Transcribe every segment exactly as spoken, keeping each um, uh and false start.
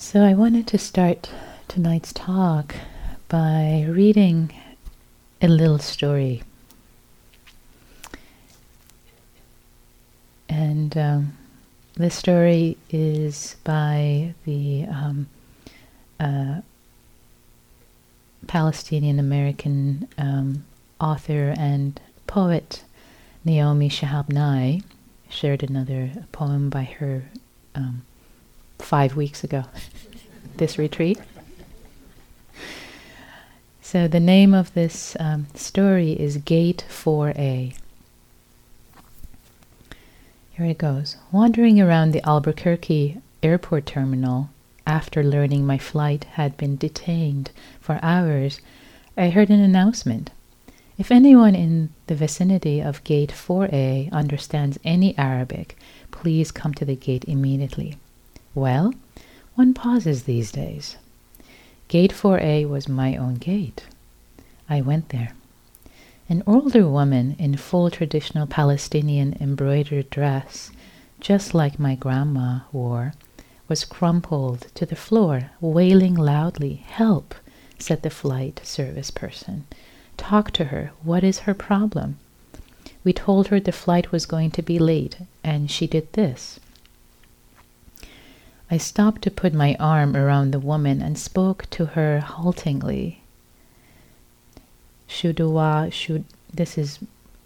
So I wanted to start tonight's talk by reading a little story. And um, this story is by the um, uh, Palestinian-American um, author and poet Naomi Shihab Nye. Shared another poem by her um, five weeks ago, this retreat. So the name of this um, story is Gate four A. Here it goes. Wandering around the Albuquerque airport terminal, after learning my flight had been detained for hours, I heard an announcement. If anyone in the vicinity of Gate four A understands any Arabic, please come to the gate immediately. Well, one pauses these days. Gate four A was my own gate. I went there. An older woman in full traditional Palestinian embroidered dress, just like my grandma wore, was crumpled to the floor, wailing loudly. "Help," said the flight service person. "Talk to her. What is her problem?" We told her the flight was going to be late, and she did this. I stopped to put my arm around the woman and spoke to her haltingly. Shuduwa, shud, this is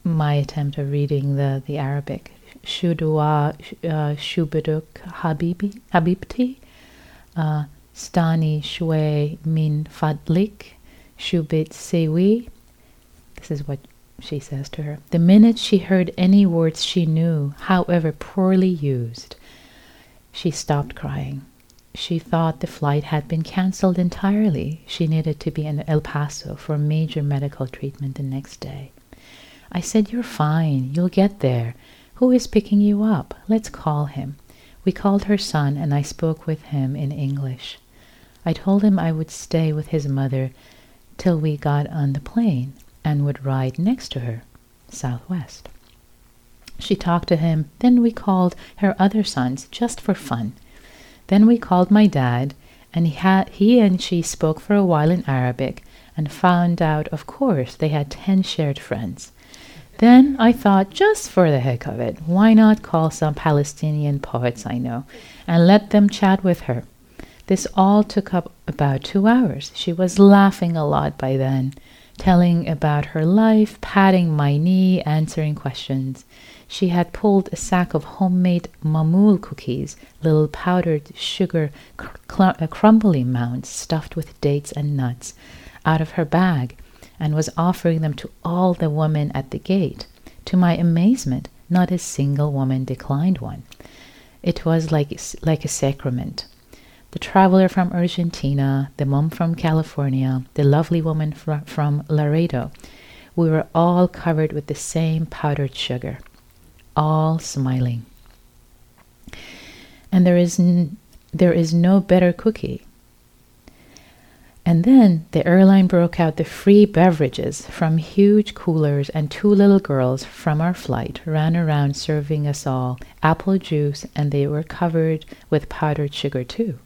my attempt at reading the, the Arabic. Shuduwa, uh, shubiduk, habibi, habibti, uh, stani, shwe, min, fadlik, shubid, sewi. This is what she says to her. The minute she heard any words she knew, however poorly used, she stopped crying. She thought the flight had been cancelled entirely. She needed to be in El Paso for major medical treatment the next day. I said, "You're fine. You'll get there. Who is picking you up? Let's call him." We called her son, and I spoke with him in English. I told him I would stay with his mother till we got on the plane and would ride next to her, Southwest. She talked to him, then we called her other sons, just for fun. Then we called my dad, and he, ha- he and she spoke for a while in Arabic, and found out, of course, they had ten shared friends. Then I thought, just for the heck of it, why not call some Palestinian poets I know, and let them chat with her? This all took up about two hours. She was laughing a lot by then, telling about her life, patting my knee, answering questions. She had pulled a sack of homemade mamoul cookies, little powdered sugar cr- cl- crumbly mounds stuffed with dates and nuts, out of her bag, and was offering them to all the women at the gate. To my amazement, not a single woman declined one. It was like like a sacrament. The traveler from Argentina, the mom from California, the lovely woman fr- from Laredo. We were all covered with the same powdered sugar, all smiling. And there is n- there is no better cookie. And then the airline broke out the free beverages from huge coolers, and two little girls from our flight ran around serving us all apple juice, and they were covered with powdered sugar too.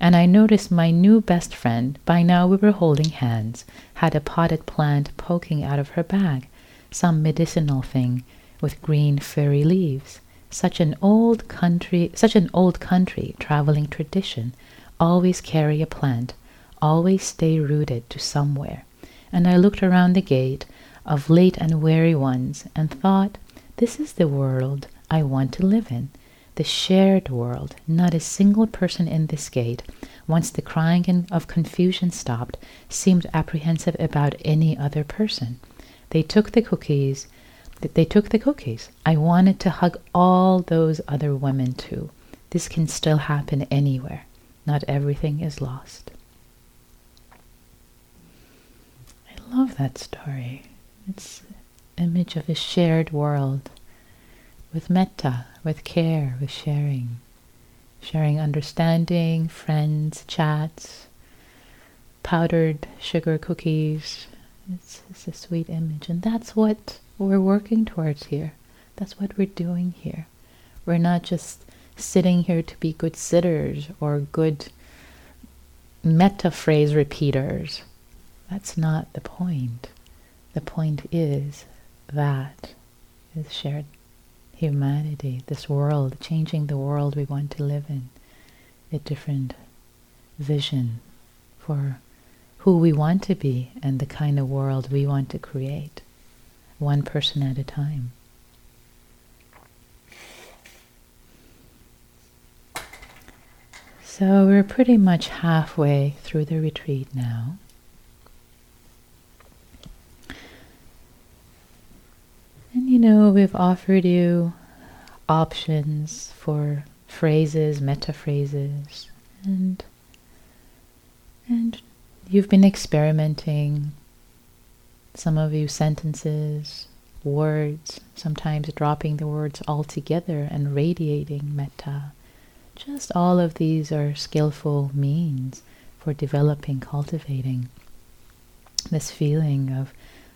And I noticed my new best friend, by now we were holding hands, had a potted plant poking out of her bag, some medicinal thing with green fairy leaves. Such an old country, such an old country traveling tradition, always carry a plant, always stay rooted to somewhere. And I looked around the gate of late and weary ones and thought, this is the world I want to live in. The shared world. Not a single person in this gate, once the crying of confusion stopped, seemed apprehensive about any other person. They took the cookies. They took the cookies. I wanted to hug all those other women too. This can still happen anywhere. Not everything is lost. I love that story. It's an image of a shared world. With metta, with care, with sharing. Sharing understanding, friends, chats, powdered sugar cookies. It's, it's a sweet image. And that's what we're working towards here. That's what we're doing here. We're not just sitting here to be good sitters or good meta phrase repeaters. That's not the point. The point is that is shared humanity, this world, changing the world we want to live in, a different vision for who we want to be and the kind of world we want to create, one person at a time. So we're pretty much halfway through the retreat now. And you know, we've offered you options for phrases, meta phrases, and and you've been experimenting, some of you sentences, words, sometimes dropping the words altogether and radiating metta. Just all of these are skillful means for developing, cultivating this feeling of,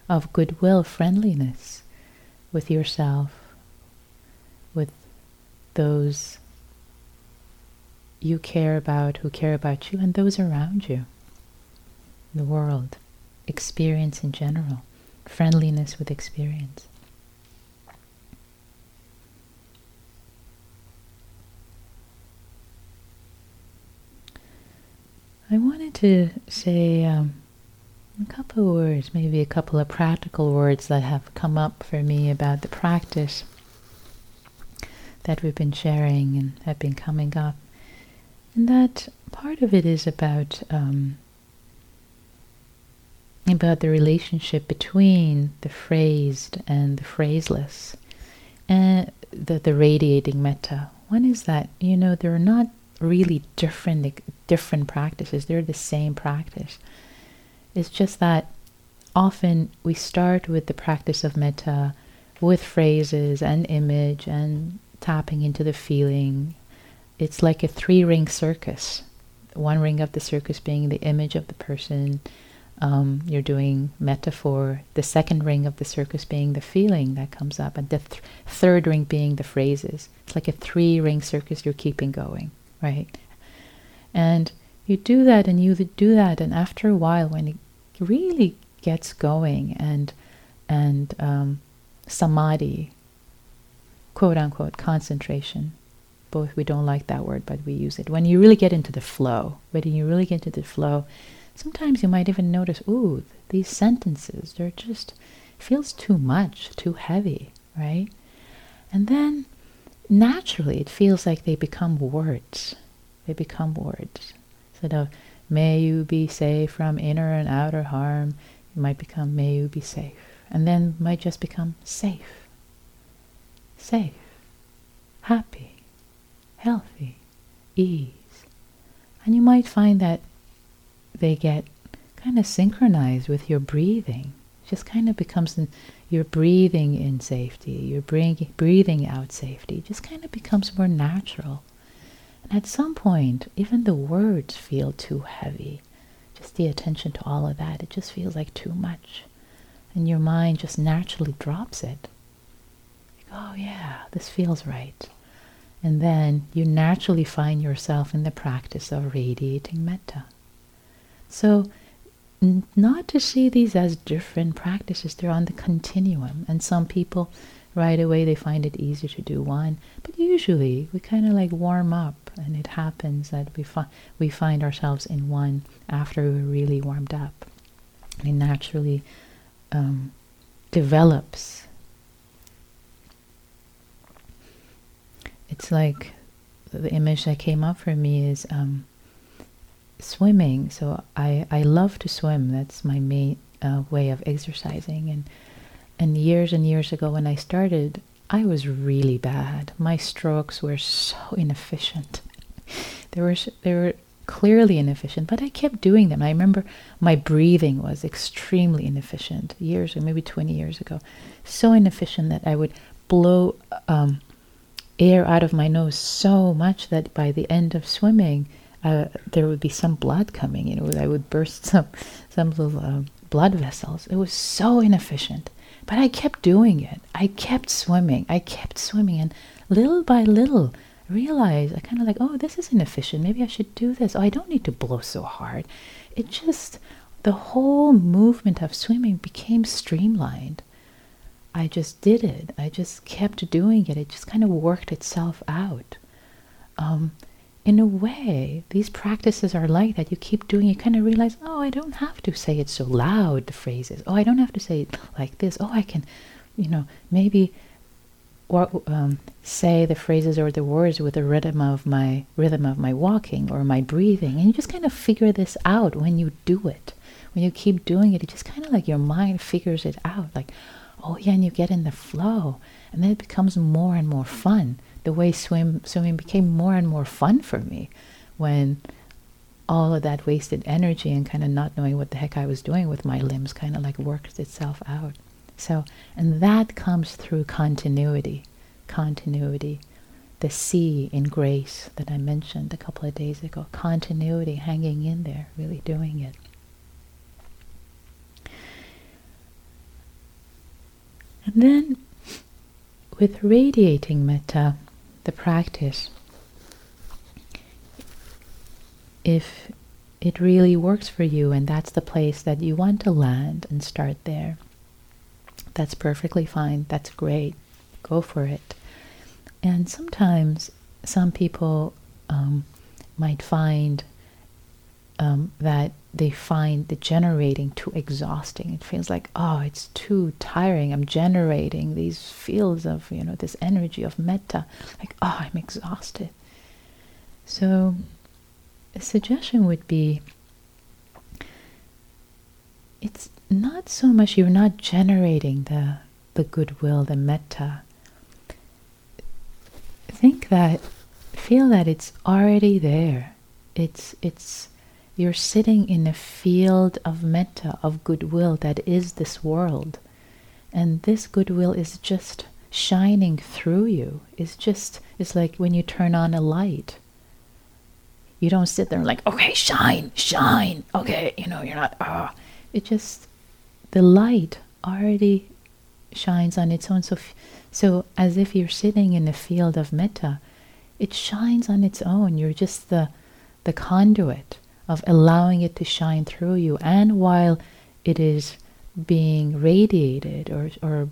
of goodwill, friendliness with yourself, with those you care about, who care about you, and those around you, the world, experience in general, friendliness with experience. I wanted to say um, a couple of words, maybe a couple of practical words that have come up for me about the practice that we've been sharing and have been coming up. And that part of it is about um, about the relationship between the phrased and the phraseless, and the, the radiating metta. One is that, you know, there are not really different different practices. They're the same practice. It's just that often we start with the practice of metta with phrases and image and tapping into the feeling. It's like a three-ring circus. One ring of the circus being the image of the person um, you're doing metta for. The second ring of the circus being the feeling that comes up. And the th- third ring being the phrases. It's like a three-ring circus you're keeping going. Right? And you do that and you do that, and after a while, when it really gets going and and um, samadhi, quote unquote, concentration, both we don't like that word, but we use it. When you really get into the flow, when you really get into the flow, sometimes you might even notice, ooh, these sentences, they're just, feels too much, too heavy, right? And then naturally, it feels like they become words. They become words. Instead of, may you be safe from inner and outer harm, it might become, may you be safe. And then might just become safe. Safe. Happy. Healthy. Ease. And you might find that they get kind of synchronized with your breathing. It just kind of becomes an You're breathing in safety, you're bring, breathing out safety. It just kind of becomes more natural. And at some point, even the words feel too heavy. Just the attention to all of that, it just feels like too much. And your mind just naturally drops it. Like, oh yeah, this feels right. And then you naturally find yourself in the practice of radiating metta. So, not to see these as different practices, they're on the continuum. And some people, right away, they find it easier to do one. But usually, we kind of like warm up, and it happens that we, fi- we find ourselves in one after we're really warmed up. It naturally um, develops. It's like the image that came up for me is... Um, swimming. So I, I love to swim. That's my main uh, way of exercising. And and years and years ago when I started, I was really bad. My strokes were so inefficient. They were they were clearly inefficient, but I kept doing them. I remember my breathing was extremely inefficient years, or maybe twenty years ago. So inefficient that I would blow um, air out of my nose so much that by the end of swimming, Uh, there would be some blood coming. You know, I would burst some, some little um, blood vessels. It was so inefficient, but I kept doing it. I kept swimming. I kept swimming, and little by little, realize, I kind of like, oh, this is inefficient. Maybe I should do this. Oh, I don't need to blow so hard. It just, the whole movement of swimming became streamlined. I just did it. I just kept doing it. It just kind of worked itself out. Um, in a way, these practices are like that. You keep doing it, you kind of realize, oh, I don't have to say it so loud, the phrases. Oh, I don't have to say it like this. Oh, I can, you know, maybe... Or, um, say the phrases or the words with the rhythm of my rhythm of my walking or my breathing, and you just kind of figure this out when you do it. When you keep doing it, it just kind of like your mind figures it out. Like, oh yeah, and you get in the flow, and then it becomes more and more fun. The way swim swimming became more and more fun for me, when all of that wasted energy and kind of not knowing what the heck I was doing with my limbs kind of like worked itself out. So, and that comes through continuity, continuity, the C in grace that I mentioned a couple of days ago, continuity, hanging in there, really doing it. And then with radiating metta, the practice, if it really works for you and that's the place that you want to land and start there, that's perfectly fine. That's great. Go for it. And sometimes some people um, might find um, that they find the generating too exhausting. It feels like, oh, it's too tiring. I'm generating these fields of, you know, this energy of metta. Like, oh, I'm exhausted. So a suggestion would be, it's not so much you're not generating the the goodwill, the metta. Think that, feel that it's already there. It's it's you're sitting in a field of metta, of goodwill that is this world, and this goodwill is just shining through you. It's just it's like when you turn on a light. You don't sit there like, okay, shine, shine. Okay, you know, you're not. Ah, oh. It just. The light already shines on its own. So, f- so as if you're sitting in a field of metta, it shines on its own. You're just the, the conduit of allowing it to shine through you. And while it is being radiated or or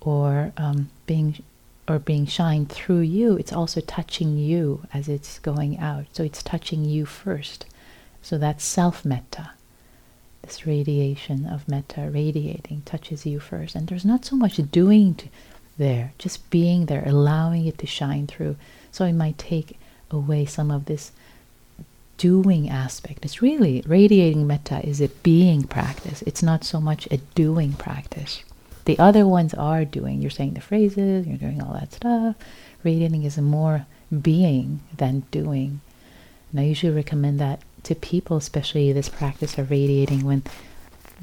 or um, being or being shined through you, it's also touching you as it's going out. So it's touching you first. So that's self-metta. This radiation of metta, radiating, touches you first. And there's not so much doing to there, just being there, allowing it to shine through. So it might take away some of this doing aspect. It's really, radiating metta is a being practice. It's not so much a doing practice. The other ones are doing. You're saying the phrases, you're doing all that stuff. Radiating is more being than doing. And I usually recommend that to people, especially this practice of radiating, when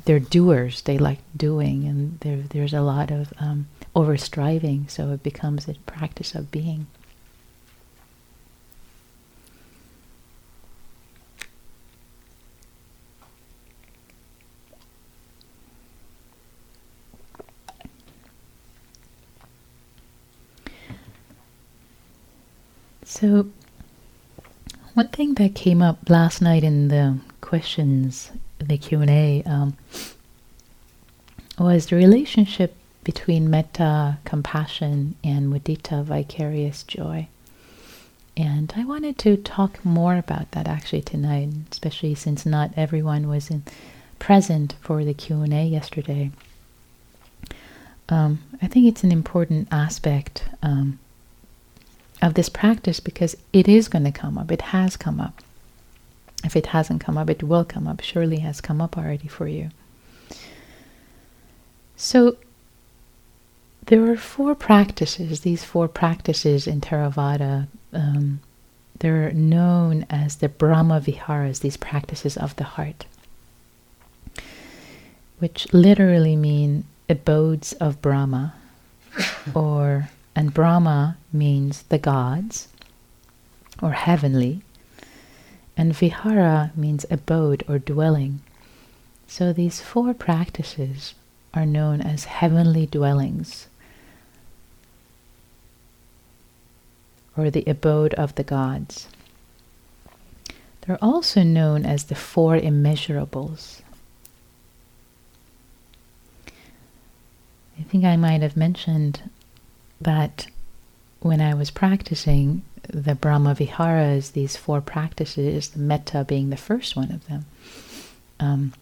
they're doers, they like doing, and there, there's a lot of um, over-striving, so it becomes a practice of being. So, one thing that came up last night in the questions, the Q and A, um, was the relationship between metta, compassion, and mudita, vicarious joy. And I wanted to talk more about that actually tonight, especially since not everyone was in, present for the Q and A yesterday. Um, I think it's an important aspect um, of this practice, because it is going to come up. It has come up. If it hasn't come up, it will come up. Surely has come up already for you. So there are four practices. These four practices in Theravada, um, they're known as the Brahma Viharas, these practices of the heart, which literally mean abodes of Brahma, or and Brahma means the gods, or heavenly, and vihara means abode or dwelling. So these four practices are known as heavenly dwellings, or the abode of the gods. They're also known as the four immeasurables. I think I might have mentioned that when I was practicing the Brahma Viharas, these four practices, the metta being the first one of them, um,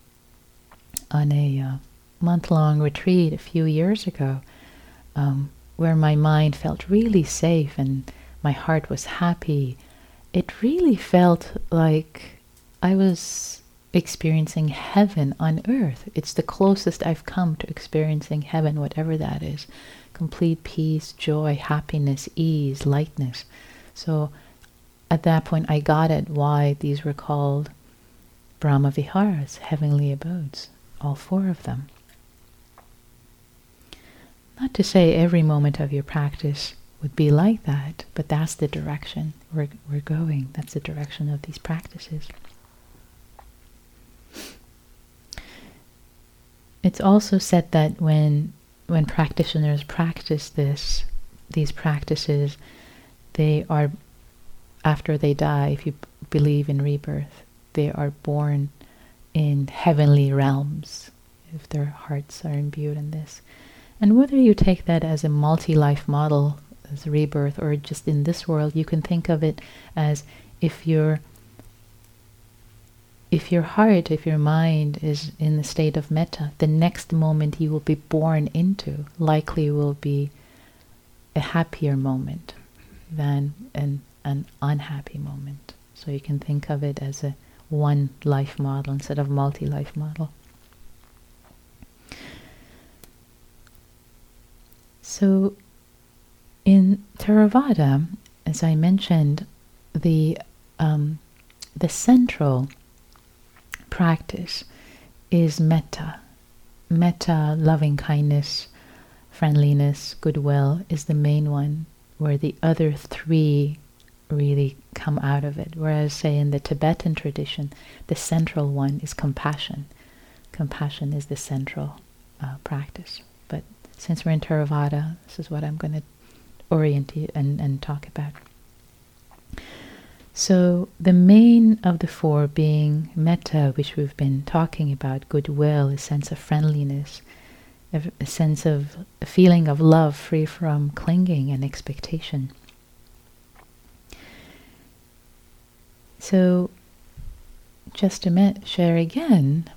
on a uh, month-long retreat a few years ago, um, where my mind felt really safe and my heart was happy, it really felt like I was experiencing heaven on earth. It's the closest I've come to experiencing heaven, whatever that is. Complete peace, joy, happiness, ease, lightness. So at that point I got it why these were called Brahma Viharas, heavenly abodes, all four of them. Not to say every moment of your practice would be like that, but that's the direction we're, we're going. That's the direction of these practices. It's also said that when when practitioners practice this, these practices, they are, after they die, if you b- believe in rebirth, they are born in heavenly realms, if their hearts are imbued in this. And whether you take that as a multi-life model, as rebirth, or just in this world, you can think of it as if your if your heart, if your mind is in the state of metta, the next moment you will be born into likely will be a happier moment than an, an unhappy moment. So you can think of it as a one life model instead of multi-life model. So in Theravada, as I mentioned, the um, the central practice is metta. Metta, loving kindness, friendliness, goodwill is the main one, where the other three really come out of it. Whereas, say, in the Tibetan tradition, the central one is compassion. Compassion is the central uh, practice. But since we're in Theravada, this is what I'm going to orient you and, and talk about. So the main of the four being metta, which we've been talking about, goodwill, a sense of friendliness, a, a sense of a feeling of love free from clinging and expectation. So just to me- share again,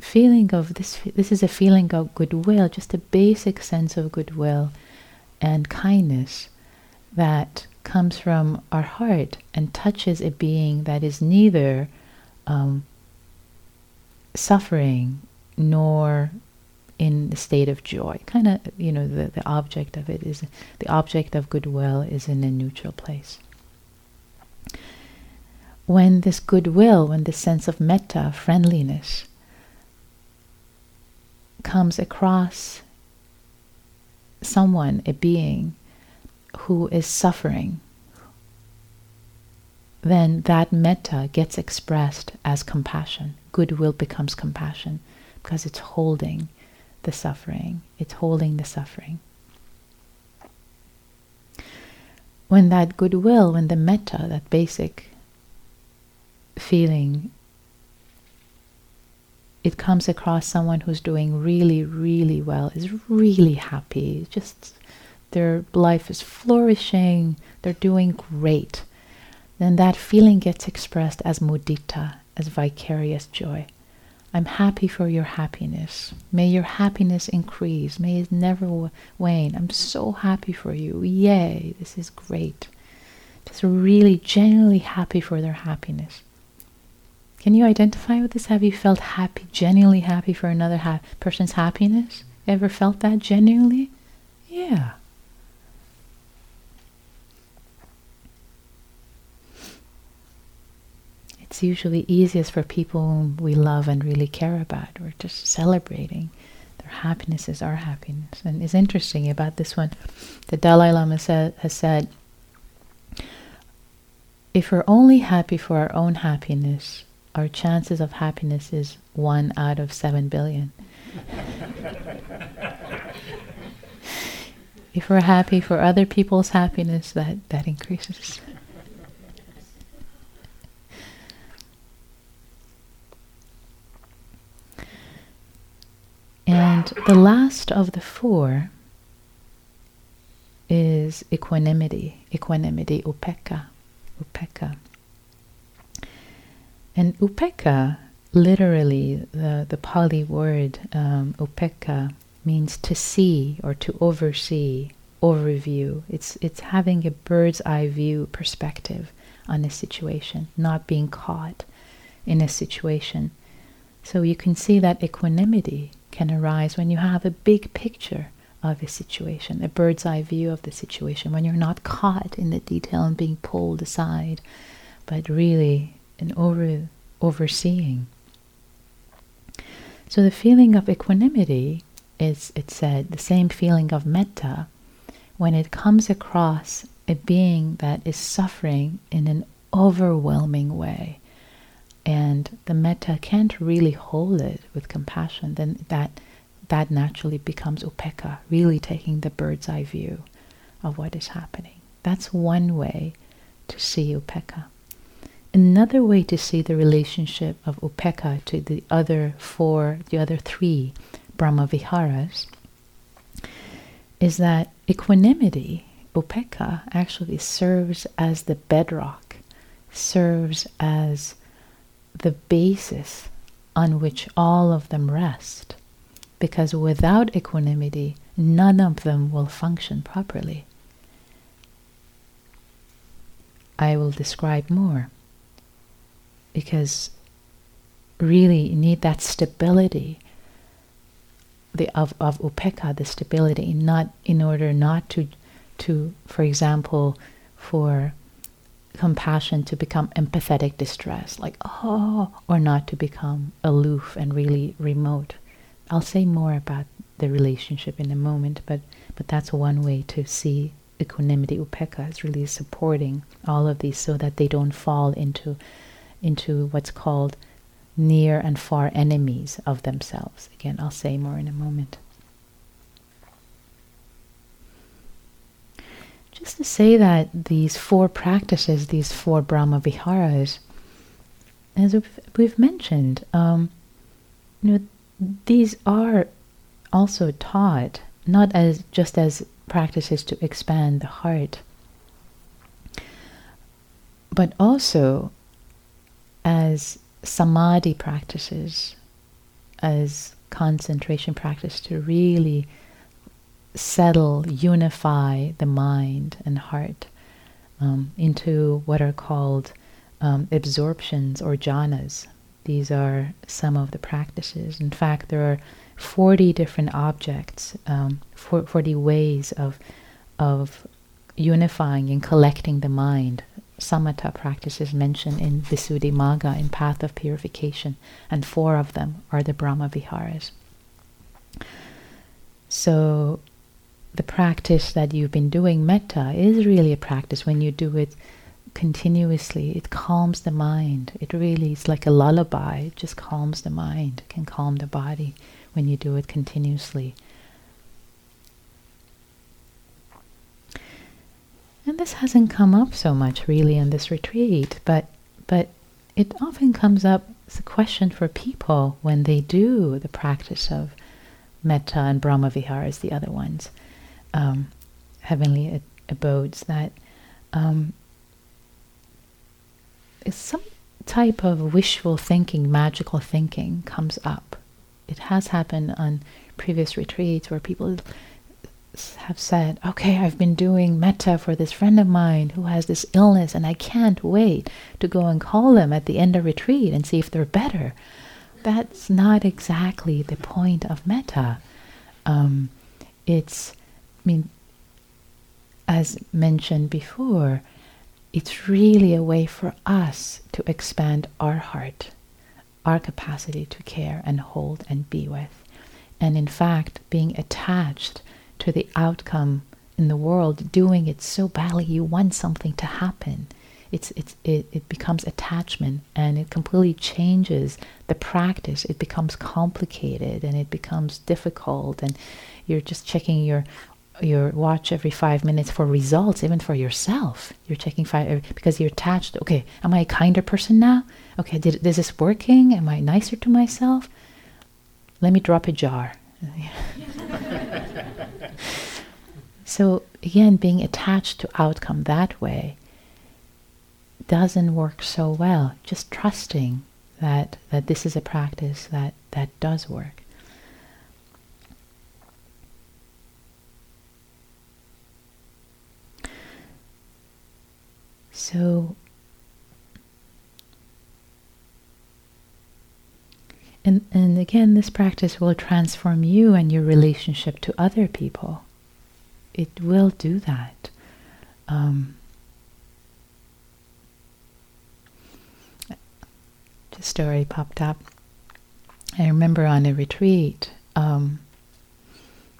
feeling of this, this is a feeling of goodwill, just a basic sense of goodwill and kindness that comes from our heart and touches a being that is neither um, suffering nor in the state of joy. Kind of, you know, the, the object of it is, the object of goodwill is in a neutral place. When this goodwill, when this sense of metta, friendliness, comes across someone, a being, who is suffering, then that metta gets expressed as compassion. Goodwill becomes compassion because it's holding the suffering. It's holding the suffering. When that goodwill, when the metta, that basic feeling, it comes across someone who's doing really, really well, is really happy, just their life is flourishing, they're doing great, then that feeling gets expressed as mudita, as vicarious joy. I'm happy for your happiness. May your happiness increase. May it never w- wane. I'm so happy for you. Yay, this is great. Just really genuinely happy for their happiness. Can you identify with this? Have you felt happy, genuinely happy for another ha- person's happiness? Ever felt that genuinely? Yeah. It's usually easiest for people we love and really care about. We're just celebrating. Their happiness is our happiness. And it's interesting about this one. The Dalai Lama sa- has said, if we're only happy for our own happiness, our chances of happiness is one out of seven billion. If we're happy for other people's happiness, that, that increases. And the last of the four is equanimity, equanimity, upeka, upeka. And upeka, literally, the, the Pali word um, upeka means to see or to oversee, overview. It's, it's having a bird's eye view perspective on a situation, not being caught in a situation. So you can see that equanimity can arise when you have a big picture of a situation, a bird's eye view of the situation, when you're not caught in the detail and being pulled aside, but really an over, overseeing. So the feeling of equanimity is, it said, the same feeling of metta when it comes across a being that is suffering in an overwhelming way, and the metta can't really hold it with compassion, then that that naturally becomes upeka, really taking the bird's eye view of what is happening. That's one way to see upeka. Another way to see the relationship of upeka to the other four, the other three Brahma Viharas, is that equanimity, upeka, actually serves as the bedrock, serves as the basis on which all of them rest. Because without equanimity, none of them will function properly. I will describe more, because really you need that stability the, of, of upeka, the stability, not in order not to, to, for example, for compassion to become empathetic distress, like, oh, or not to become aloof and really remote. I'll say more about the relationship in a moment, but, but that's one way to see equanimity, upeka, is really supporting all of these so that they don't fall into, into what's called near and far enemies of themselves. Again, I'll say more in a moment. Just to say that these four practices, these four Brahma Viharas, as we've, we've mentioned, um, you know, these are also taught not as just as practices to expand the heart, but also as samadhi practices, as concentration practice to really settle, unify the mind and heart um, into what are called um, absorptions or jhanas. These are some of the practices. In fact, there are forty different objects, um, forty ways of, of unifying and collecting the mind. Samatha practices mentioned in Visuddhimagga, in Path of Purification, and four of them are the Brahma Viharas. So the practice that you've been doing, metta, is really a practice. When you do it continuously, it calms the mind. It really is like a lullaby. It just calms the mind. It can calm the body when you do it continuously. And this hasn't come up so much really in this retreat, but but it often comes up as a question for people when they do the practice of metta and Brahma Viharas, the other ones, um, heavenly ad- abodes, that um, some type of wishful thinking, magical thinking comes up. It has happened on previous retreats where people have said, okay, I've been doing metta for this friend of mine who has this illness and I can't wait to go and call them at the end of retreat and see if they're better. That's not exactly the point of metta. Um, it's, I mean, as mentioned before, it's really a way for us to expand our heart, our capacity to care and hold and be with. And in fact, being attached to the outcome in the world, doing it so badly, you want something to happen. It's, it's, it, it becomes attachment, and it completely changes the practice. It becomes complicated and it becomes difficult, and you're just checking your your watch every five minutes for results, even for yourself. You're checking five every, because you're attached. Okay, am I a kinder person now? Okay, did, is this working? Am I nicer to myself? Let me drop a jar. So again, being attached to outcome that way doesn't work so well. Just trusting that that this is a practice that, that does work. So, and and again, this practice will transform you and your relationship to other people. It will do that. Um, just a story popped up. I remember on a retreat um,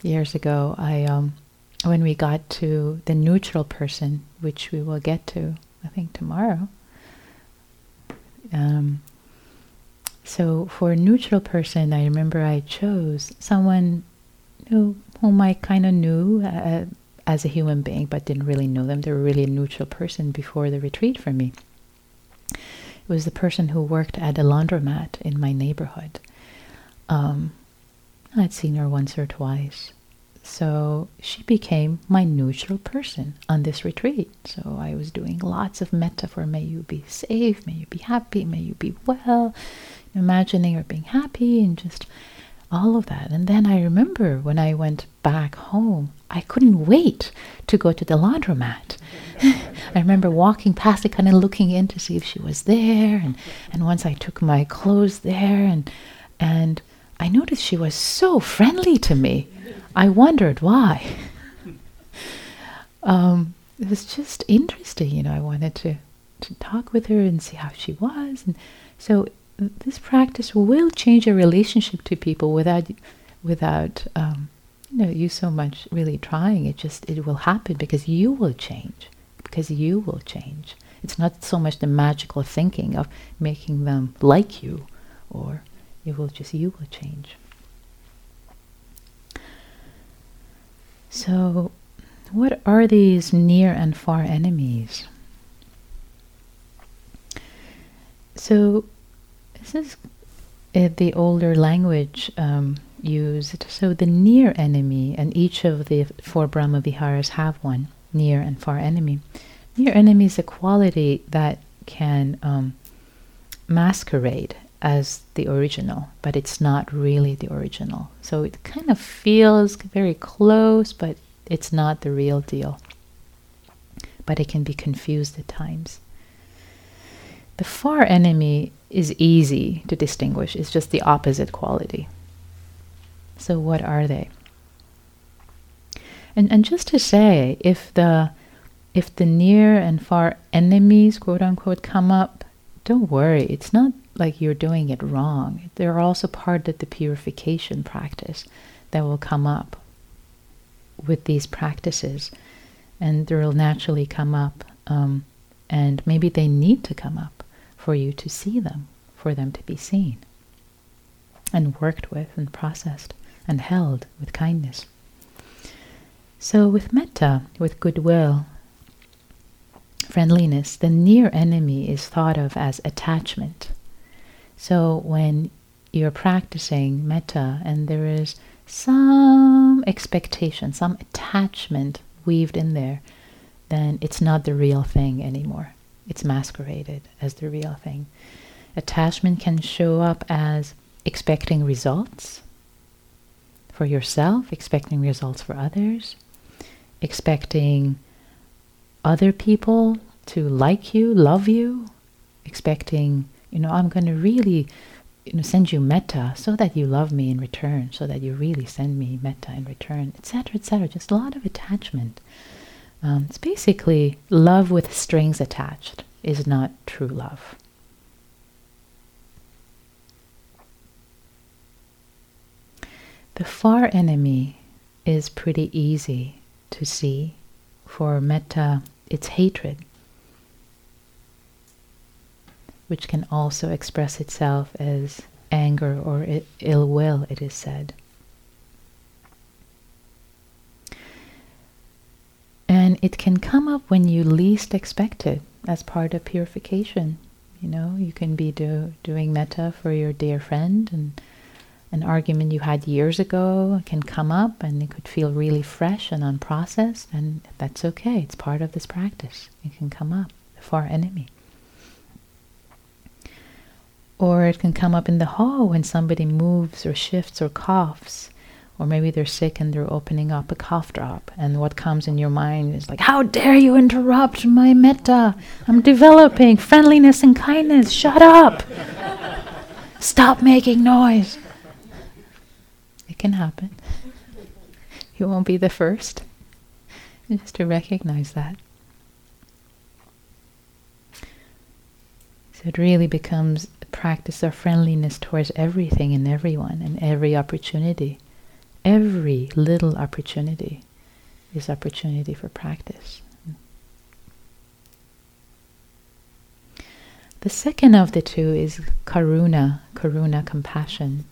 years ago, I um, when we got to the neutral person, which we will get to, I think, tomorrow. Um, so for a neutral person, I remember I chose someone who, whom I kind of knew uh, as a human being, but didn't really know them. They were really a neutral person before the retreat for me. It was the person who worked at a laundromat in my neighborhood. Um, I'd seen her once or twice. So she became my neutral person on this retreat. So I was doing lots of metta for may you be safe, may you be happy, may you be well, imagining her being happy and just all of that. And then I remember when I went back home, I couldn't wait to go to the laundromat. I remember walking past it, kind of looking in to see if she was there. And, and once I took my clothes there, and and I noticed she was so friendly to me. I wondered why. um, it was just interesting, you know. I wanted to, to talk with her and see how she was. And so this practice will change your relationship to people without, without um, you know, you so much really trying. It just it will happen because you will change. Because you will change. It's not so much the magical thinking of making them like you, or it will just you will change. So, what are these near and far enemies? So, this is uh, the older language um, used. So, the near enemy, and each of the four Brahma Viharas have one, near and far enemy. Near enemy is a quality that can um, masquerade as the original, but it's not really the original. So it kind of feels very close, but it's not the real deal. But it can be confused at times. The far enemy is easy to distinguish. It's just the opposite quality. So what are they? And and just to say, if the if the near and far enemies, quote unquote, come up, don't worry. It's not like you're doing it wrong. They're also part of the purification practice that will come up with these practices, and they'll naturally come up, um, and maybe they need to come up for you to see them, for them to be seen and worked with and processed and held with kindness. So with metta, with goodwill, friendliness, the near enemy is thought of as attachment. So when you're practicing metta and there is some expectation, some attachment weaved in there, then it's not the real thing anymore. It's masqueraded as the real thing. Attachment can show up as expecting results for yourself, expecting results for others, expecting other people to like you, love you, expecting, you know, I'm going to really, you know, send you metta so that you love me in return, so that you really send me metta in return, et cetera, et cetera. Just a lot of attachment. Um, it's basically love with strings attached is not true love. The far enemy is pretty easy to see. For metta, it's hatred, which can also express itself as anger or I- ill will, it is said. and it can come up when you least expect it as part of purification. You know, you can be do, doing metta for your dear friend, and an argument you had years ago can come up and it could feel really fresh and unprocessed, and that's okay. It's part of this practice. It can come up, the far enemy. Or it can come up in the hall when somebody moves or shifts or coughs, or maybe they're sick and they're opening up a cough drop, and what comes in your mind is like, how dare you interrupt my metta? I'm developing friendliness and kindness. Shut up. Stop making noise. It can happen. You won't be the first. Just to recognize that. So it really becomes a practice of friendliness towards everything and everyone and every opportunity. Every little opportunity is opportunity for practice. The second of the two is karuna, karuna, compassion.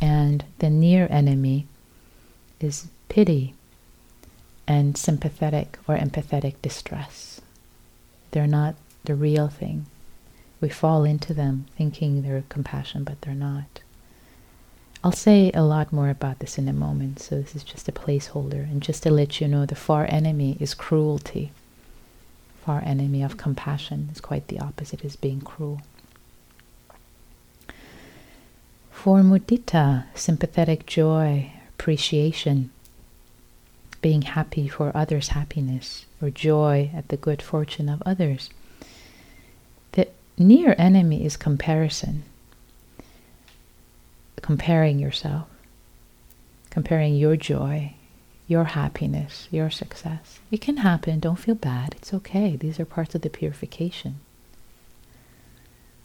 And the near enemy is pity and sympathetic or empathetic distress. They're not the real thing. We fall into them thinking they're compassion, but they're not. I'll say a lot more about this in a moment, so this is just a placeholder. And just to let you know, the far enemy is cruelty. Far enemy of compassion is quite the opposite, is being cruel. For mudita, sympathetic joy, appreciation, being happy for others' happiness, or joy at the good fortune of others. The near enemy is comparison. Comparing yourself, comparing your joy, your happiness, your success. It can happen, don't feel bad, it's okay. These are parts of the purification.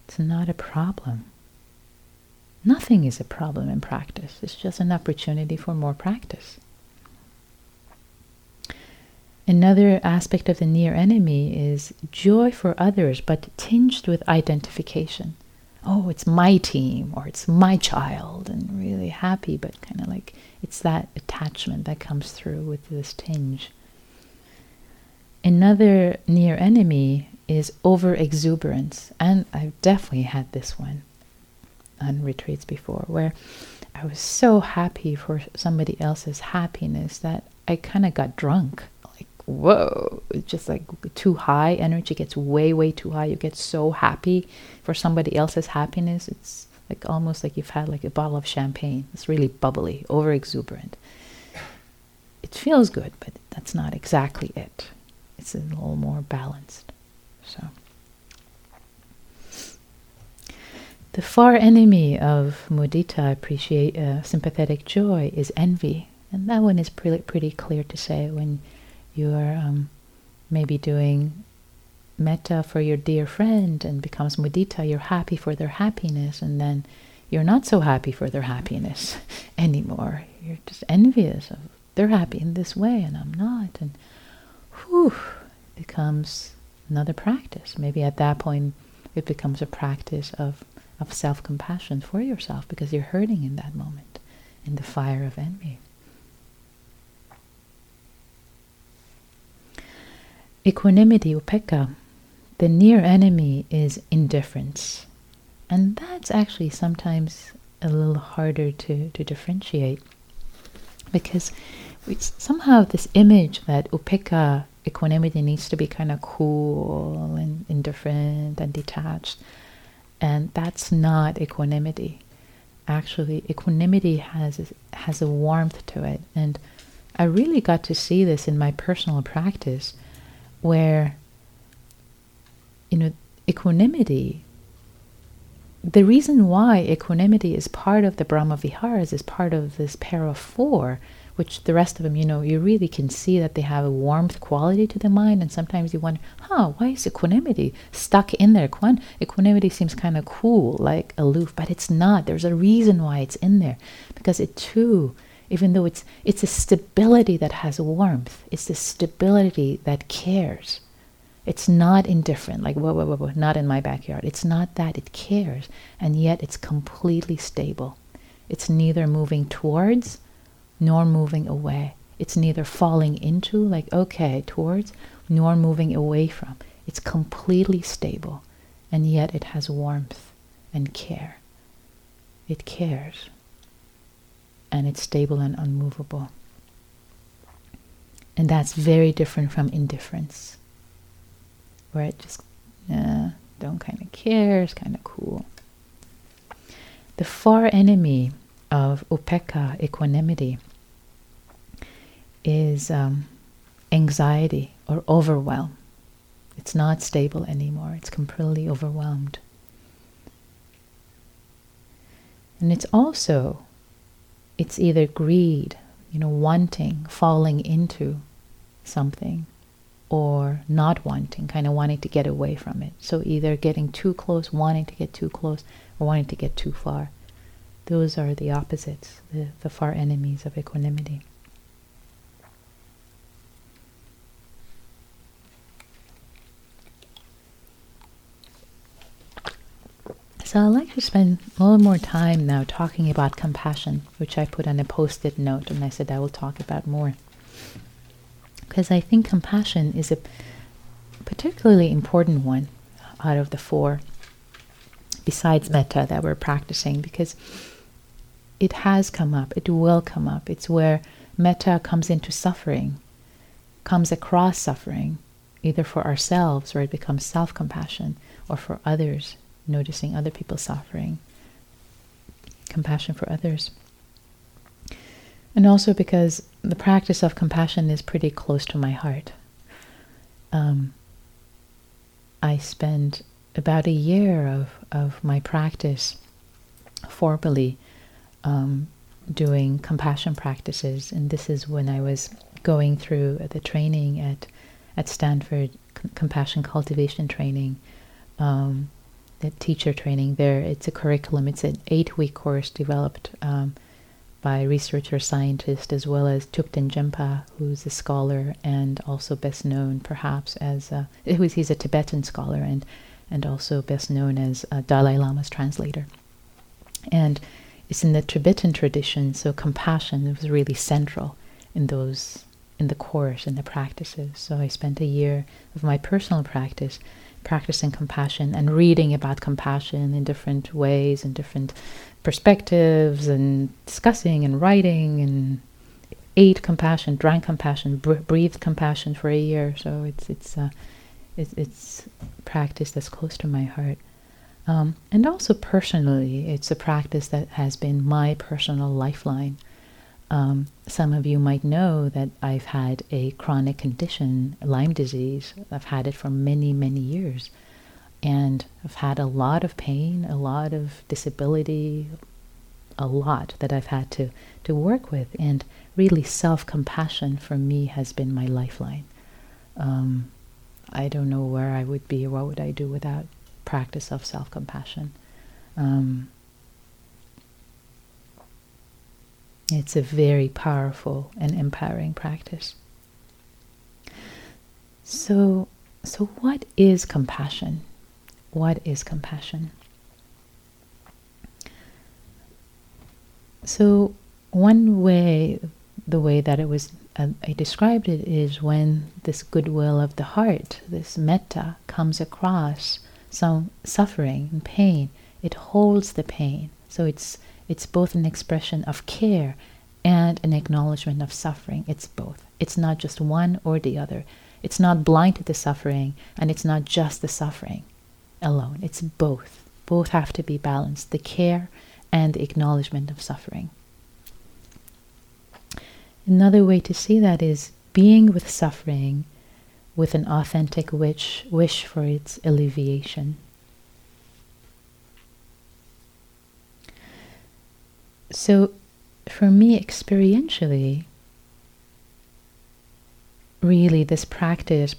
It's not a problem. Nothing is a problem in practice, it's just an opportunity for more practice. Another aspect of the near enemy is joy for others, but tinged with identification. Oh, it's my team, or it's my child, and really happy, but kind of like, it's that attachment that comes through with this tinge. Another near enemy is over-exuberance, and I've definitely had this one on retreats before, where I was so happy for somebody else's happiness that I kind of got drunk. Like, whoa, it's just like too high, energy gets way, way too high. You get so happy for somebody else's happiness. It's like almost like you've had like a bottle of champagne. It's really bubbly, over-exuberant. It feels good, but that's not exactly it. It's a little more balanced. So the far enemy of mudita, appreciate, uh, sympathetic joy, is envy. And that one is pre- pretty clear to say when you are um, maybe doing metta for your dear friend and becomes mudita, you're happy for their happiness, and then you're not so happy for their happiness anymore. You're just envious of, they're happy in this way and I'm not. And whew, becomes another practice. Maybe at that point it becomes a practice of of self-compassion for yourself because you're hurting in that moment, in the fire of envy. Equanimity, upekka, the near enemy is indifference. And that's actually sometimes a little harder to, to differentiate because it's somehow this image that upekka, equanimity, needs to be kind of cool and indifferent and detached. And that's not equanimity. Actually, equanimity has has a warmth to it. And I really got to see this in my personal practice where, you know, equanimity, the reason why equanimity is part of the Brahma Viharas, is part of this para four, which the rest of them, you know, you really can see that they have a warmth quality to the mind. And sometimes you wonder, huh, why is equanimity stuck in there? Equan- equanimity seems kind of cool, like aloof, but it's not. There's a reason why it's in there, because it too, even though it's it's a stability that has warmth, it's a stability that cares. It's not indifferent, like, whoa, whoa, whoa, whoa, not in my backyard. It's not that, it cares, and yet it's completely stable. It's neither moving towards nor moving away. It's neither falling into, like, okay, towards, nor moving away from. It's completely stable, and yet it has warmth and care. It cares, and it's stable and unmovable. And that's very different from indifference, where it just, uh, don't kind of care, it's kind of cool. The far enemy of upeka, equanimity, is um, anxiety or overwhelm. It's not stable anymore. It's completely overwhelmed. And it's also, it's either greed, you know, wanting, falling into something, or not wanting, kind of wanting to get away from it. So either getting too close, wanting to get too close, or wanting to get too far. Those are the opposites, the, the far enemies of equanimity. So I'd like to spend a little more time now talking about compassion, which I put on a post-it note, and I said I will talk about more. Because I think compassion is a particularly important one out of the four, besides metta, that we're practicing, because it has come up, it will come up. It's where metta comes into suffering, comes across suffering, either for ourselves, where it becomes self-compassion, or for others, noticing other people suffering, compassion for others. And also because the practice of compassion is pretty close to my heart. Um, I spent about a year of, of my practice formally um, doing compassion practices, and this is when I was going through the training at, at Stanford Compassion Cultivation Training, um, the teacher training there. It's a curriculum. It's an eight-week course developed um, by researcher scientist as well as Thupten Jinpa, who's a scholar and also best known perhaps as a, it was, he's a Tibetan scholar and and also best known as a Dalai Lama's translator. And it's in the Tibetan tradition, so compassion was really central in those in the course and the practices. So I spent a year of my personal practice practicing compassion and reading about compassion in different ways and different perspectives and discussing and writing, and ate compassion, drank compassion, br- breathed compassion for a year. So it's it's uh, it's, it's practice that's close to my heart. Um, and also personally, it's a practice that has been my personal lifeline. Um, some of you might know that I've had a chronic condition, Lyme disease. I've had it for many, many years. And I've had a lot of pain, a lot of disability, a lot that I've had to, to work with. And really self-compassion for me has been my lifeline. Um, I don't know where I would be, what would I do without practice of self-compassion. Um, It's a very powerful and empowering practice. So, so what is compassion? What is compassion? So one way, the way that it was, uh, I described it, is when this goodwill of the heart, this metta, comes across some suffering and pain, it holds the pain. So it's It's both an expression of care and an acknowledgement of suffering. It's both. It's not just one or the other. It's not blind to the suffering, and it's not just the suffering alone. It's both. Both have to be balanced, the care and the acknowledgement of suffering. Another way to see that is being with suffering with an authentic wish, wish for its alleviation. So, for me, experientially, really this practice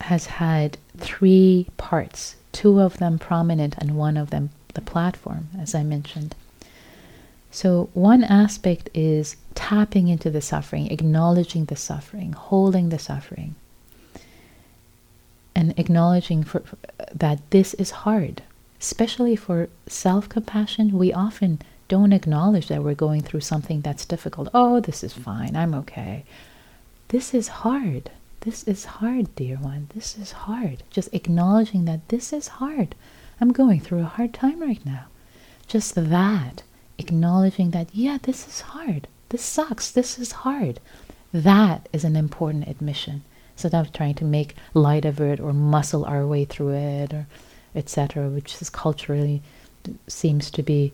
has had three parts, two of them prominent and one of them the platform, as I mentioned. So, one aspect is tapping into the suffering, acknowledging the suffering, holding the suffering, and acknowledging for, for, that this is hard. Especially for self-compassion, we often don't acknowledge that we're going through something that's difficult. Oh, this is fine. I'm okay. This is hard. This is hard, dear one. This is hard. Just acknowledging that this is hard. I'm going through a hard time right now. Just that. Acknowledging that, yeah, this is hard. This sucks. This is hard. That is an important admission. So instead of trying to make light of it or muscle our way through it, or et cetera, which is culturally seems to be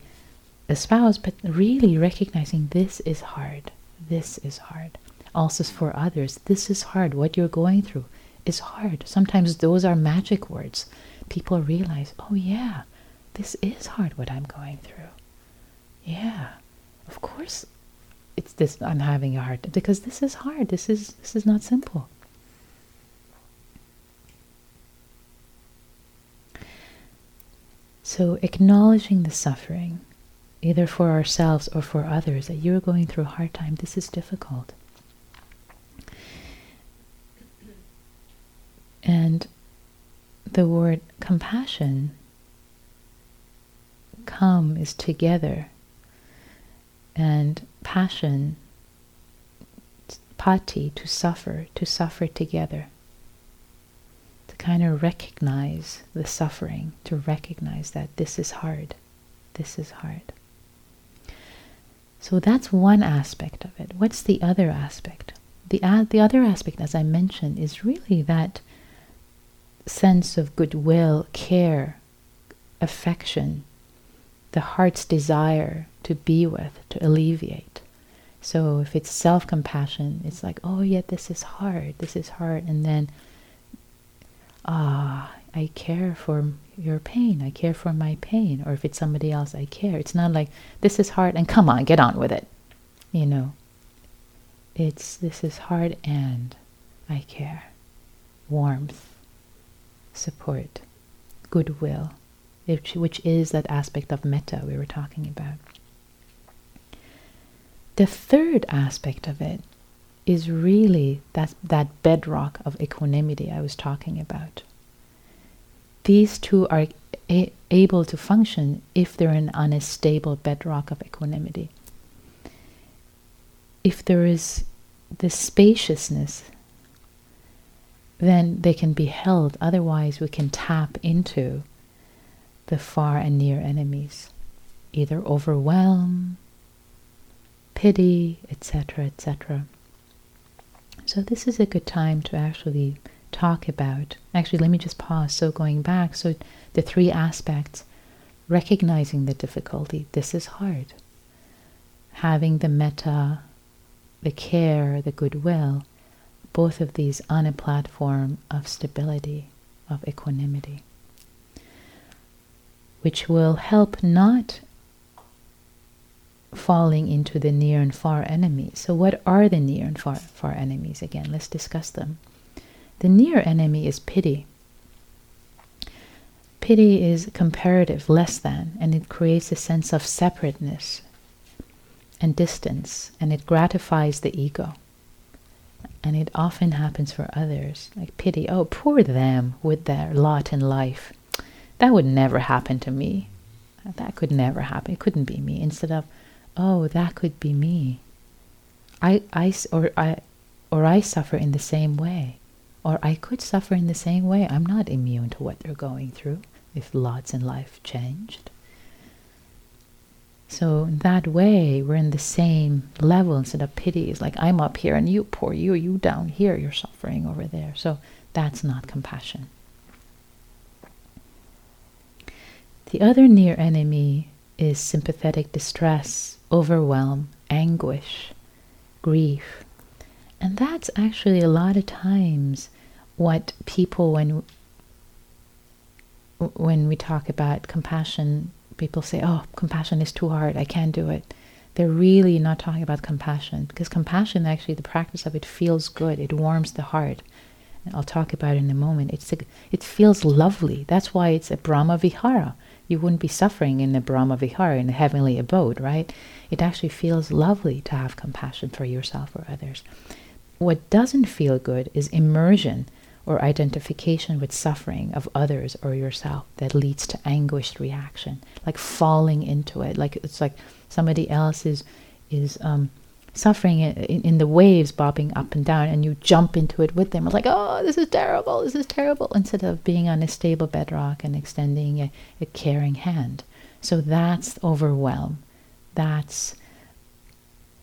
espoused, but really recognizing this is hard. This is hard. Also for others, this is hard. What you're going through is hard. Sometimes those are magic words. People realize, oh yeah, this is hard what I'm going through. Yeah, of course it's this I'm having a hard time, because this is hard. This is this is not simple. So acknowledging the suffering, either for ourselves or for others, that you're going through a hard time, this is difficult. And the word compassion, come is together, and passion, pati, to suffer, to suffer together. To kind of recognize the suffering, to recognize that this is hard, this is hard. So that's one aspect of it. What's the other aspect? The, uh, the other aspect, as I mentioned, is really that sense of goodwill, care, affection, the heart's desire to be with, to alleviate. So if it's self-compassion, it's like, oh yeah, this is hard, this is hard. And then, ah, I care for your pain, I care for my pain. Or if it's somebody else, I care. It's not like, this is hard and come on, get on with it. You know, it's, this is hard and I care. Warmth, support, goodwill, which, which is that aspect of metta we were talking about. The third aspect of it is really that, that bedrock of equanimity I was talking about. These two are a- able to function if they're in on a stable bedrock of equanimity. If there is this spaciousness, then they can be held. Otherwise, we can tap into the far and near enemies, either overwhelm, pity, et cetera, et cetera. So this is a good time to actually talk about, actually let me just pause, so going back, so the three aspects, recognizing the difficulty, this is hard, having the metta, the care, the goodwill, both of these on a platform of stability, of equanimity, which will help not falling into the near and far enemies. So what are the near and far, far enemies? Again, let's discuss them. The near enemy is pity. Pity is comparative, less than, and it creates a sense of separateness and distance, and it gratifies the ego. And it often happens for others, like pity, oh, poor them with their lot in life. That would never happen to me. That could never happen. It couldn't be me. Instead of, oh, that could be me. I, I, or I, or I suffer in the same way. Or I could suffer in the same way. I'm not immune to what they're going through if lots in life changed. So that way, we're in the same level instead of pity. It's like, I'm up here and you, poor you, you down here, you're suffering over there. So that's not compassion. The other near enemy is sympathetic distress, overwhelm, anguish, grief. And that's actually a lot of times what people, when when we talk about compassion, people say, oh, compassion is too hard, I can't do it. They're really not talking about compassion, because compassion, actually, the practice of it feels good. It warms the heart. And I'll talk about it in a moment. It's a, it feels lovely. That's why it's a Brahma Vihara. You wouldn't be suffering in a Brahma Vihara, in a heavenly abode, right? It actually feels lovely to have compassion for yourself or others. What doesn't feel good is immersion or identification with suffering of others or yourself that leads to anguished reaction, like falling into it. Like it's like somebody else is is um, suffering in, in the waves, bobbing up and down, and you jump into it with them. It's like, oh, this is terrible, this is terrible, instead of being on a stable bedrock and extending a, a caring hand. So that's overwhelm. That's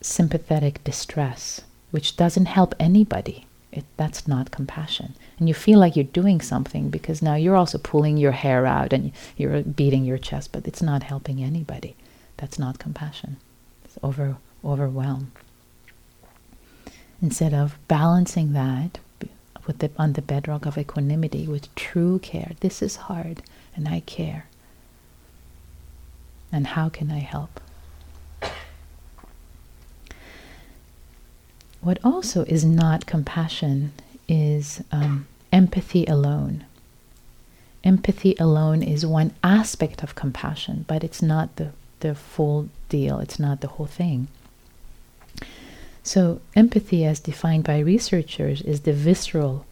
sympathetic distress, which doesn't help anybody. It, that's not compassion. And you feel like you're doing something because now you're also pulling your hair out and you're beating your chest, but it's not helping anybody. That's not compassion. It's over, overwhelm. Instead of balancing that with the, on the bedrock of equanimity with true care, this is hard and I care. And how can I help? What also is not compassion is um, empathy alone. Empathy alone is one aspect of compassion, but it's not the, the full deal. It's not the whole thing. So empathy, as defined by researchers, is the visceral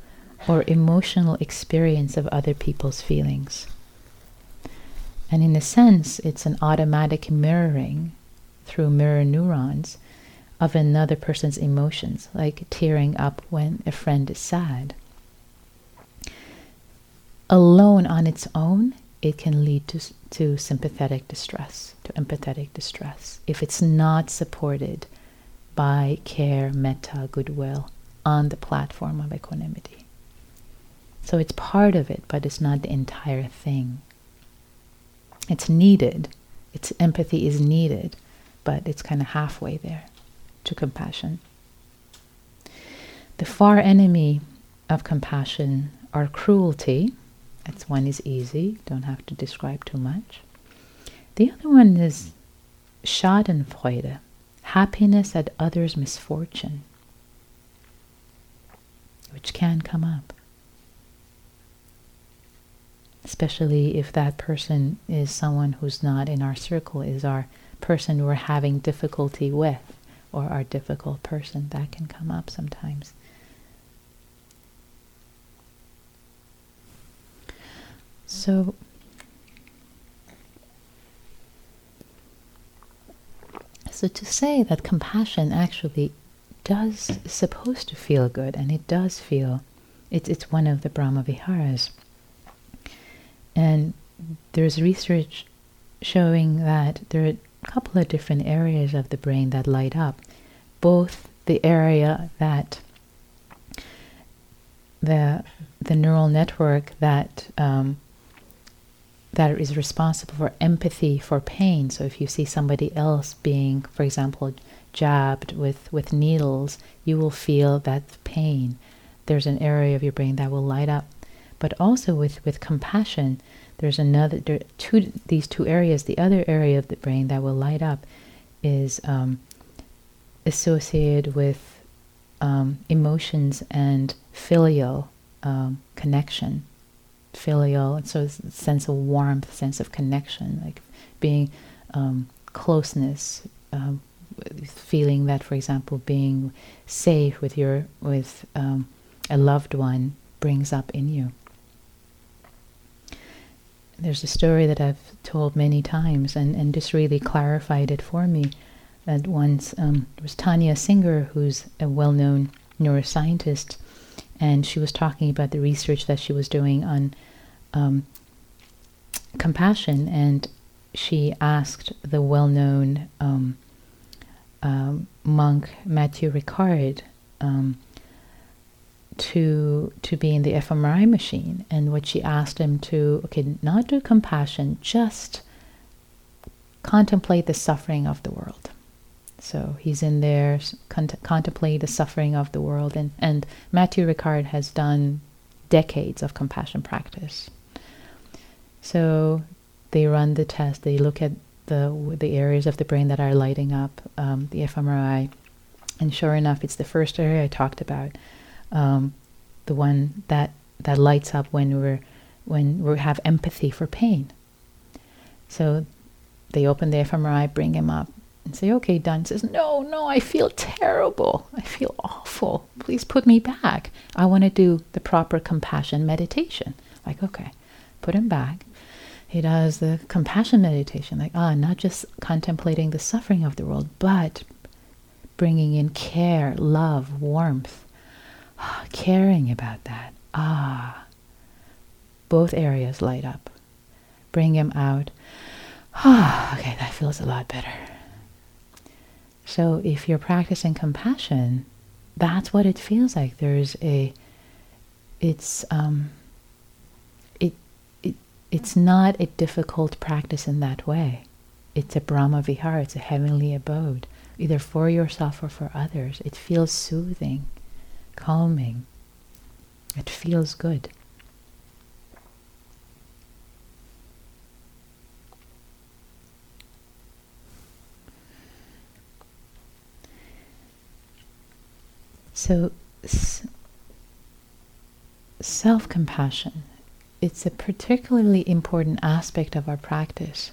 or emotional experience of other people's feelings. And in a sense, it's an automatic mirroring through mirror neurons of another person's emotions, like tearing up when a friend is sad. Alone on its own, it can lead to to sympathetic distress, to empathetic distress, if it's not supported by care, metta, goodwill on the platform of equanimity. So it's part of it, but it's not the entire thing. It's needed. It's empathy is needed, but it's kind of halfway there to compassion. The far enemy of compassion are cruelty. That's one is easy, don't have to describe too much. The other one is Schadenfreude, happiness at others' misfortune, which can come up, especially if that person is someone who's not in our circle, is our person we're having difficulty with, or our difficult person. That can come up sometimes. So so to say that compassion actually does supposed to feel good, and it does feel, it's it's one of the Brahma Viharas. And there's research showing that there are couple of different areas of the brain that light up. Both the area that the the neural network that um, that is responsible for empathy for pain. So if you see somebody else being, for example, jabbed with, with needles, you will feel that pain. There's an area of your brain that will light up. But also with, with compassion, There's another, there two, these two areas, the other area of the brain that will light up is um, associated with um, emotions and filial um, connection. Filial, so it's a sense of warmth, sense of connection, like being um, closeness, um, feeling that, for example, being safe with, your, with um, a loved one brings up in you. There's a story that I've told many times, and, and just really clarified it for me. That once um, it was Tania Singer, who's a well-known neuroscientist, and she was talking about the research that she was doing on um, compassion, and she asked the well-known um, um, monk Matthieu Ricard um, to to be in the fMRI machine. And what she asked him to, okay, not do compassion, just contemplate the suffering of the world. So he's in there, cont- contemplate the suffering of the world. And, and Matthieu Ricard has done decades of compassion practice. So they run the test, they look at the, the areas of the brain that are lighting up, um, the fMRI, and sure enough, it's the first area I talked about. Um, the one that, that lights up when we're when we have empathy for pain. So they open the fMRI, bring him up, and say, okay, done. Says, no, no, I feel terrible. I feel awful. Please put me back. I want to do the proper compassion meditation. Like, okay, put him back. He does the compassion meditation. Like, ah, not just contemplating the suffering of the world, but bringing in care, love, warmth, ah, caring about that. Ah, both areas light up. Bring him out. Ah, okay, that feels a lot better. So if you're practicing compassion, that's what it feels like. There's a, it's, um, it, it, it's not a difficult practice in that way. It's a Brahma Vihara, it's a heavenly abode, either for yourself or for others. It feels soothing, calming. It feels good. So s- self-compassion, it's a particularly important aspect of our practice.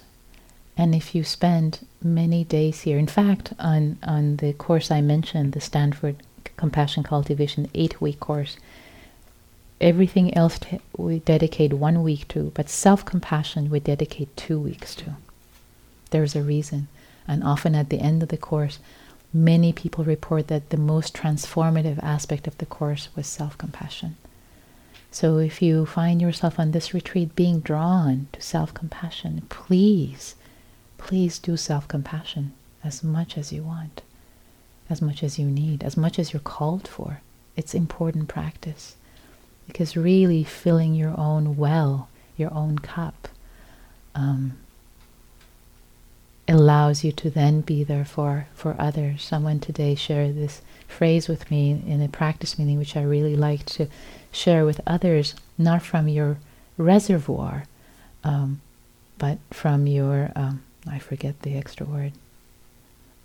And if you spend many days here, in fact, on, on the course I mentioned, the Stanford Compassion Cultivation eight-week course, everything else t- we dedicate one week to, but self-compassion we dedicate two weeks to. There's a reason. And often at the end of the course, many people report that the most transformative aspect of the course was self-compassion. So if you find yourself on this retreat being drawn to self-compassion, please, please do self-compassion as much as you want, as much as you need, as much as you're called for. It's important practice, because really filling your own well, your own cup, um, allows you to then be there for, for others. Someone today shared this phrase with me in a practice meeting, which I really like to share with others, not from your reservoir, um, but from your, um, I forget the extra word,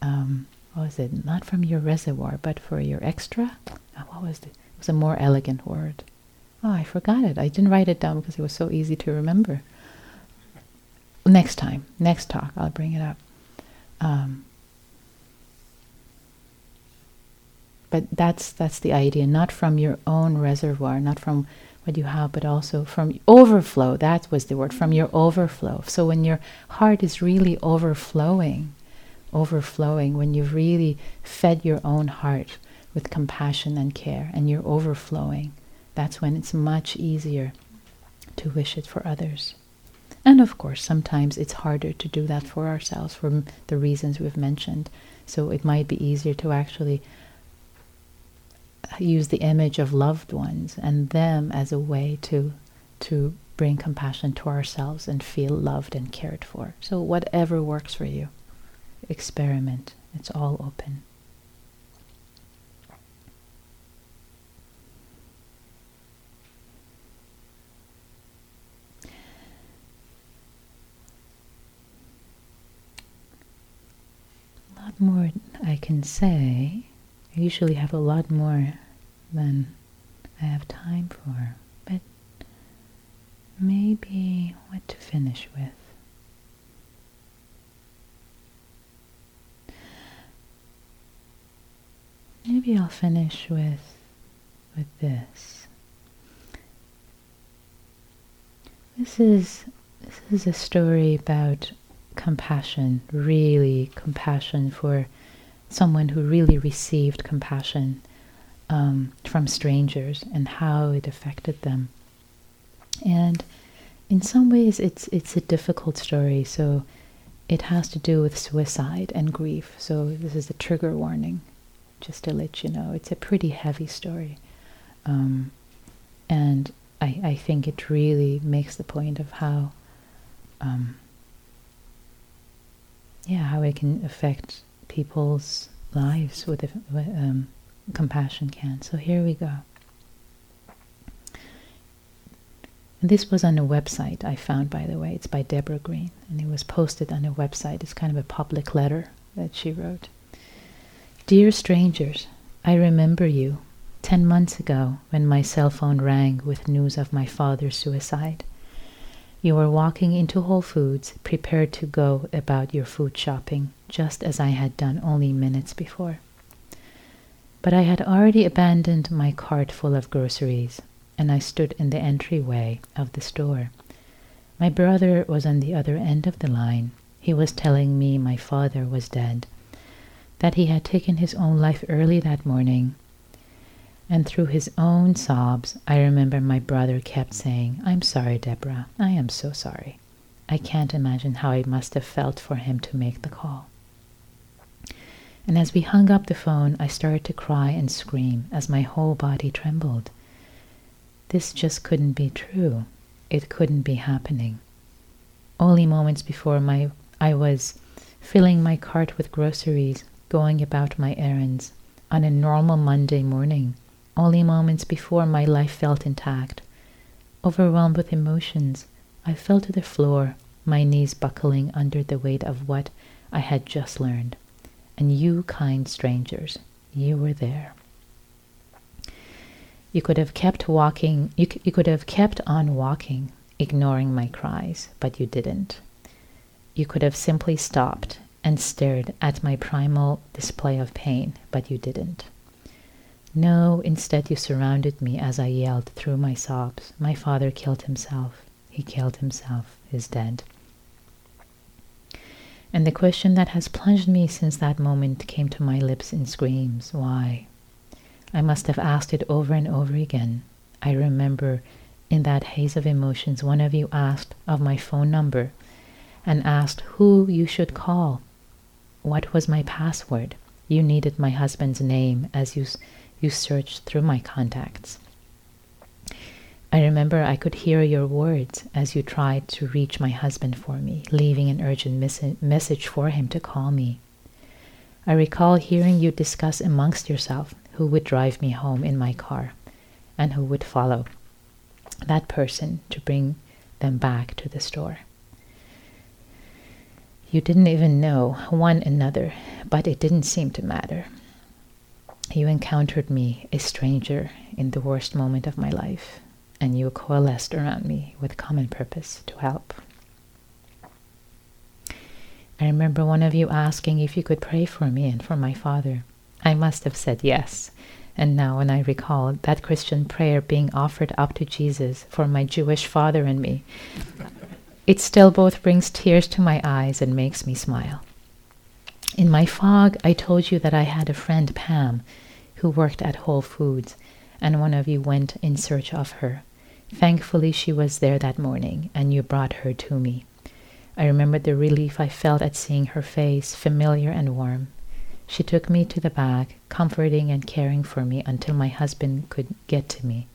um, what was it? Not from your reservoir, but for your extra? Oh, what was it? It was a more elegant word. Oh, I forgot it. I didn't write it down because it was so easy to remember. Next time, next talk, I'll bring it up. Um, but that's that's the idea, not from your own reservoir, not from what you have, but also from overflow. That was the word, from your overflow. So when your heart is really overflowing, overflowing, when you've really fed your own heart with compassion and care, and you're overflowing, that's when it's much easier to wish it for others. And of course, sometimes it's harder to do that for ourselves for m- the reasons we've mentioned. So it might be easier to actually use the image of loved ones and them as a way to to bring compassion to ourselves and feel loved and cared for. So whatever works for you, experiment. It's all open. More I can say. I usually have a lot more than I have time for, but maybe what to finish with. Maybe I'll finish with with this. This is this is a story about compassion, really compassion for someone who really received compassion um, from strangers and how it affected them. And in some ways it's it's a difficult story, so it has to do with suicide and grief. So this is a trigger warning, just to let you know. It's a pretty heavy story. Um, and I, I think it really makes the point of how um, Yeah, how it can affect people's lives with um, compassion can. So here we go. And this was on a website I found, by the way. It's by Deborah Green, and it was posted on a website. It's kind of a public letter that she wrote. Dear strangers, I remember you ten months ago when my cell phone rang with news of my father's suicide. You were walking into Whole Foods, prepared to go about your food shopping, just as I had done only minutes before. But I had already abandoned my cart full of groceries, and I stood in the entryway of the store. My brother was on the other end of the line. He was telling me my father was dead, that he had taken his own life early that morning. And through his own sobs, I remember my brother kept saying, "I'm sorry, Deborah. I am so sorry." I can't imagine how it must have felt for him to make the call. And as we hung up the phone, I started to cry and scream as my whole body trembled. This just couldn't be true. It couldn't be happening. Only moments before, my I was filling my cart with groceries, going about my errands on a normal Monday morning. Only moments before, my life felt intact. Overwhelmed with emotions, I fell to the floor, my knees buckling under the weight of what I had just learned. And you, kind strangers, you were there. You could have kept walking, you, c- you could have kept on walking, ignoring my cries, but you didn't. You could have simply stopped and stared at my primal display of pain, but you didn't. No, instead you surrounded me as I yelled through my sobs. My father killed himself. He killed himself. He's dead. And the question that has plunged me since that moment came to my lips in screams. Why? I must have asked it over and over again. I remember in that haze of emotions, one of you asked of my phone number and asked who you should call. What was my password? You needed my husband's name as you, you searched through my contacts. I remember I could hear your words as you tried to reach my husband for me, leaving an urgent mes- message for him to call me. I recall hearing you discuss amongst yourself who would drive me home in my car and who would follow that person to bring them back to the store. You didn't even know one another, but it didn't seem to matter. You encountered me, a stranger, in the worst moment of my life, and you coalesced around me with common purpose to help. I remember one of you asking if you could pray for me and for my father. I must have said yes, and now when I recall that Christian prayer being offered up to Jesus for my Jewish father and me, it still both brings tears to my eyes and makes me smile. In my fog, I told you that I had a friend, Pam, who worked at Whole Foods, and one of you went in search of her. Thankfully, she was there that morning, and you brought her to me. I remember the relief I felt at seeing her face, familiar and warm. She took me to the back, comforting and caring for me until my husband could get to me.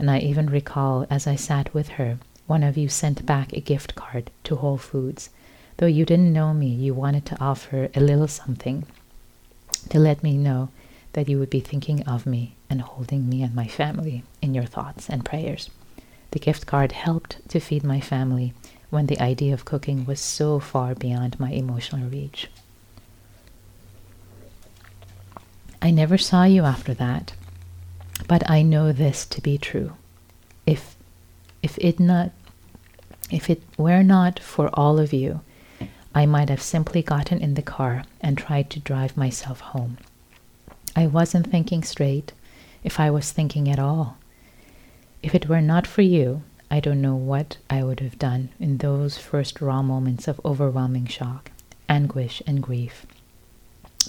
And I even recall, as I sat with her, one of you sent back a gift card to Whole Foods. Though you didn't know me, you wanted to offer a little something to let me know that you would be thinking of me and holding me and my family in your thoughts and prayers. The gift card helped to feed my family when the idea of cooking was so far beyond my emotional reach. I never saw you after that, but I know this to be true. If if it not if it were not for all of you, I might have simply gotten in the car and tried to drive myself home. I wasn't thinking straight, if I was thinking at all. If it were not for you, I don't know what I would have done in those first raw moments of overwhelming shock, anguish, and grief.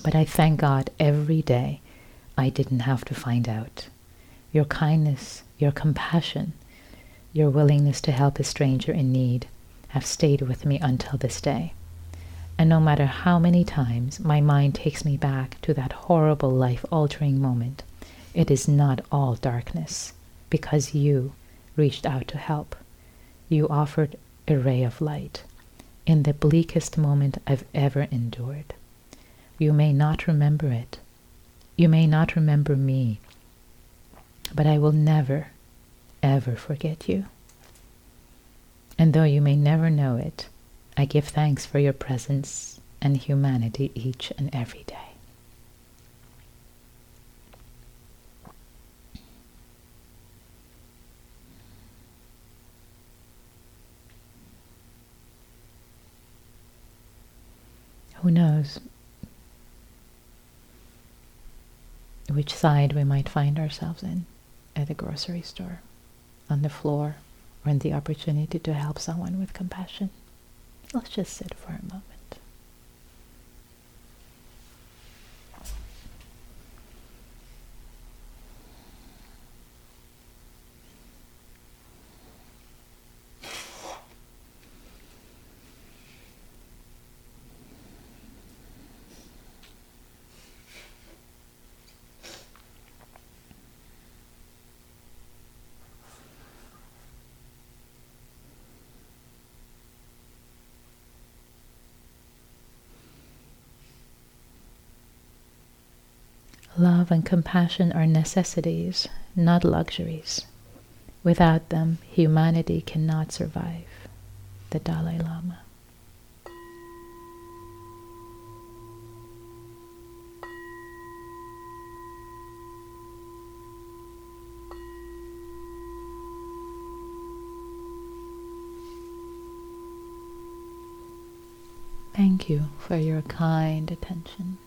But I thank God every day I didn't have to find out. Your kindness, your compassion, your willingness to help a stranger in need have stayed with me until this day. And no matter how many times my mind takes me back to that horrible life-altering moment, it is not all darkness, because you reached out to help. You offered a ray of light in the bleakest moment I've ever endured. You may not remember it. You may not remember me. But I will never, ever forget you. And though you may never know it, I give thanks for your presence and humanity each and every day. who knows which side we might find ourselves in, at a grocery store, on the floor, or in the opportunity to help someone with compassion. Let's just sit for a moment. Love and compassion are necessities, not luxuries. Without them, humanity cannot survive. The Dalai Lama. Thank you for your kind attention.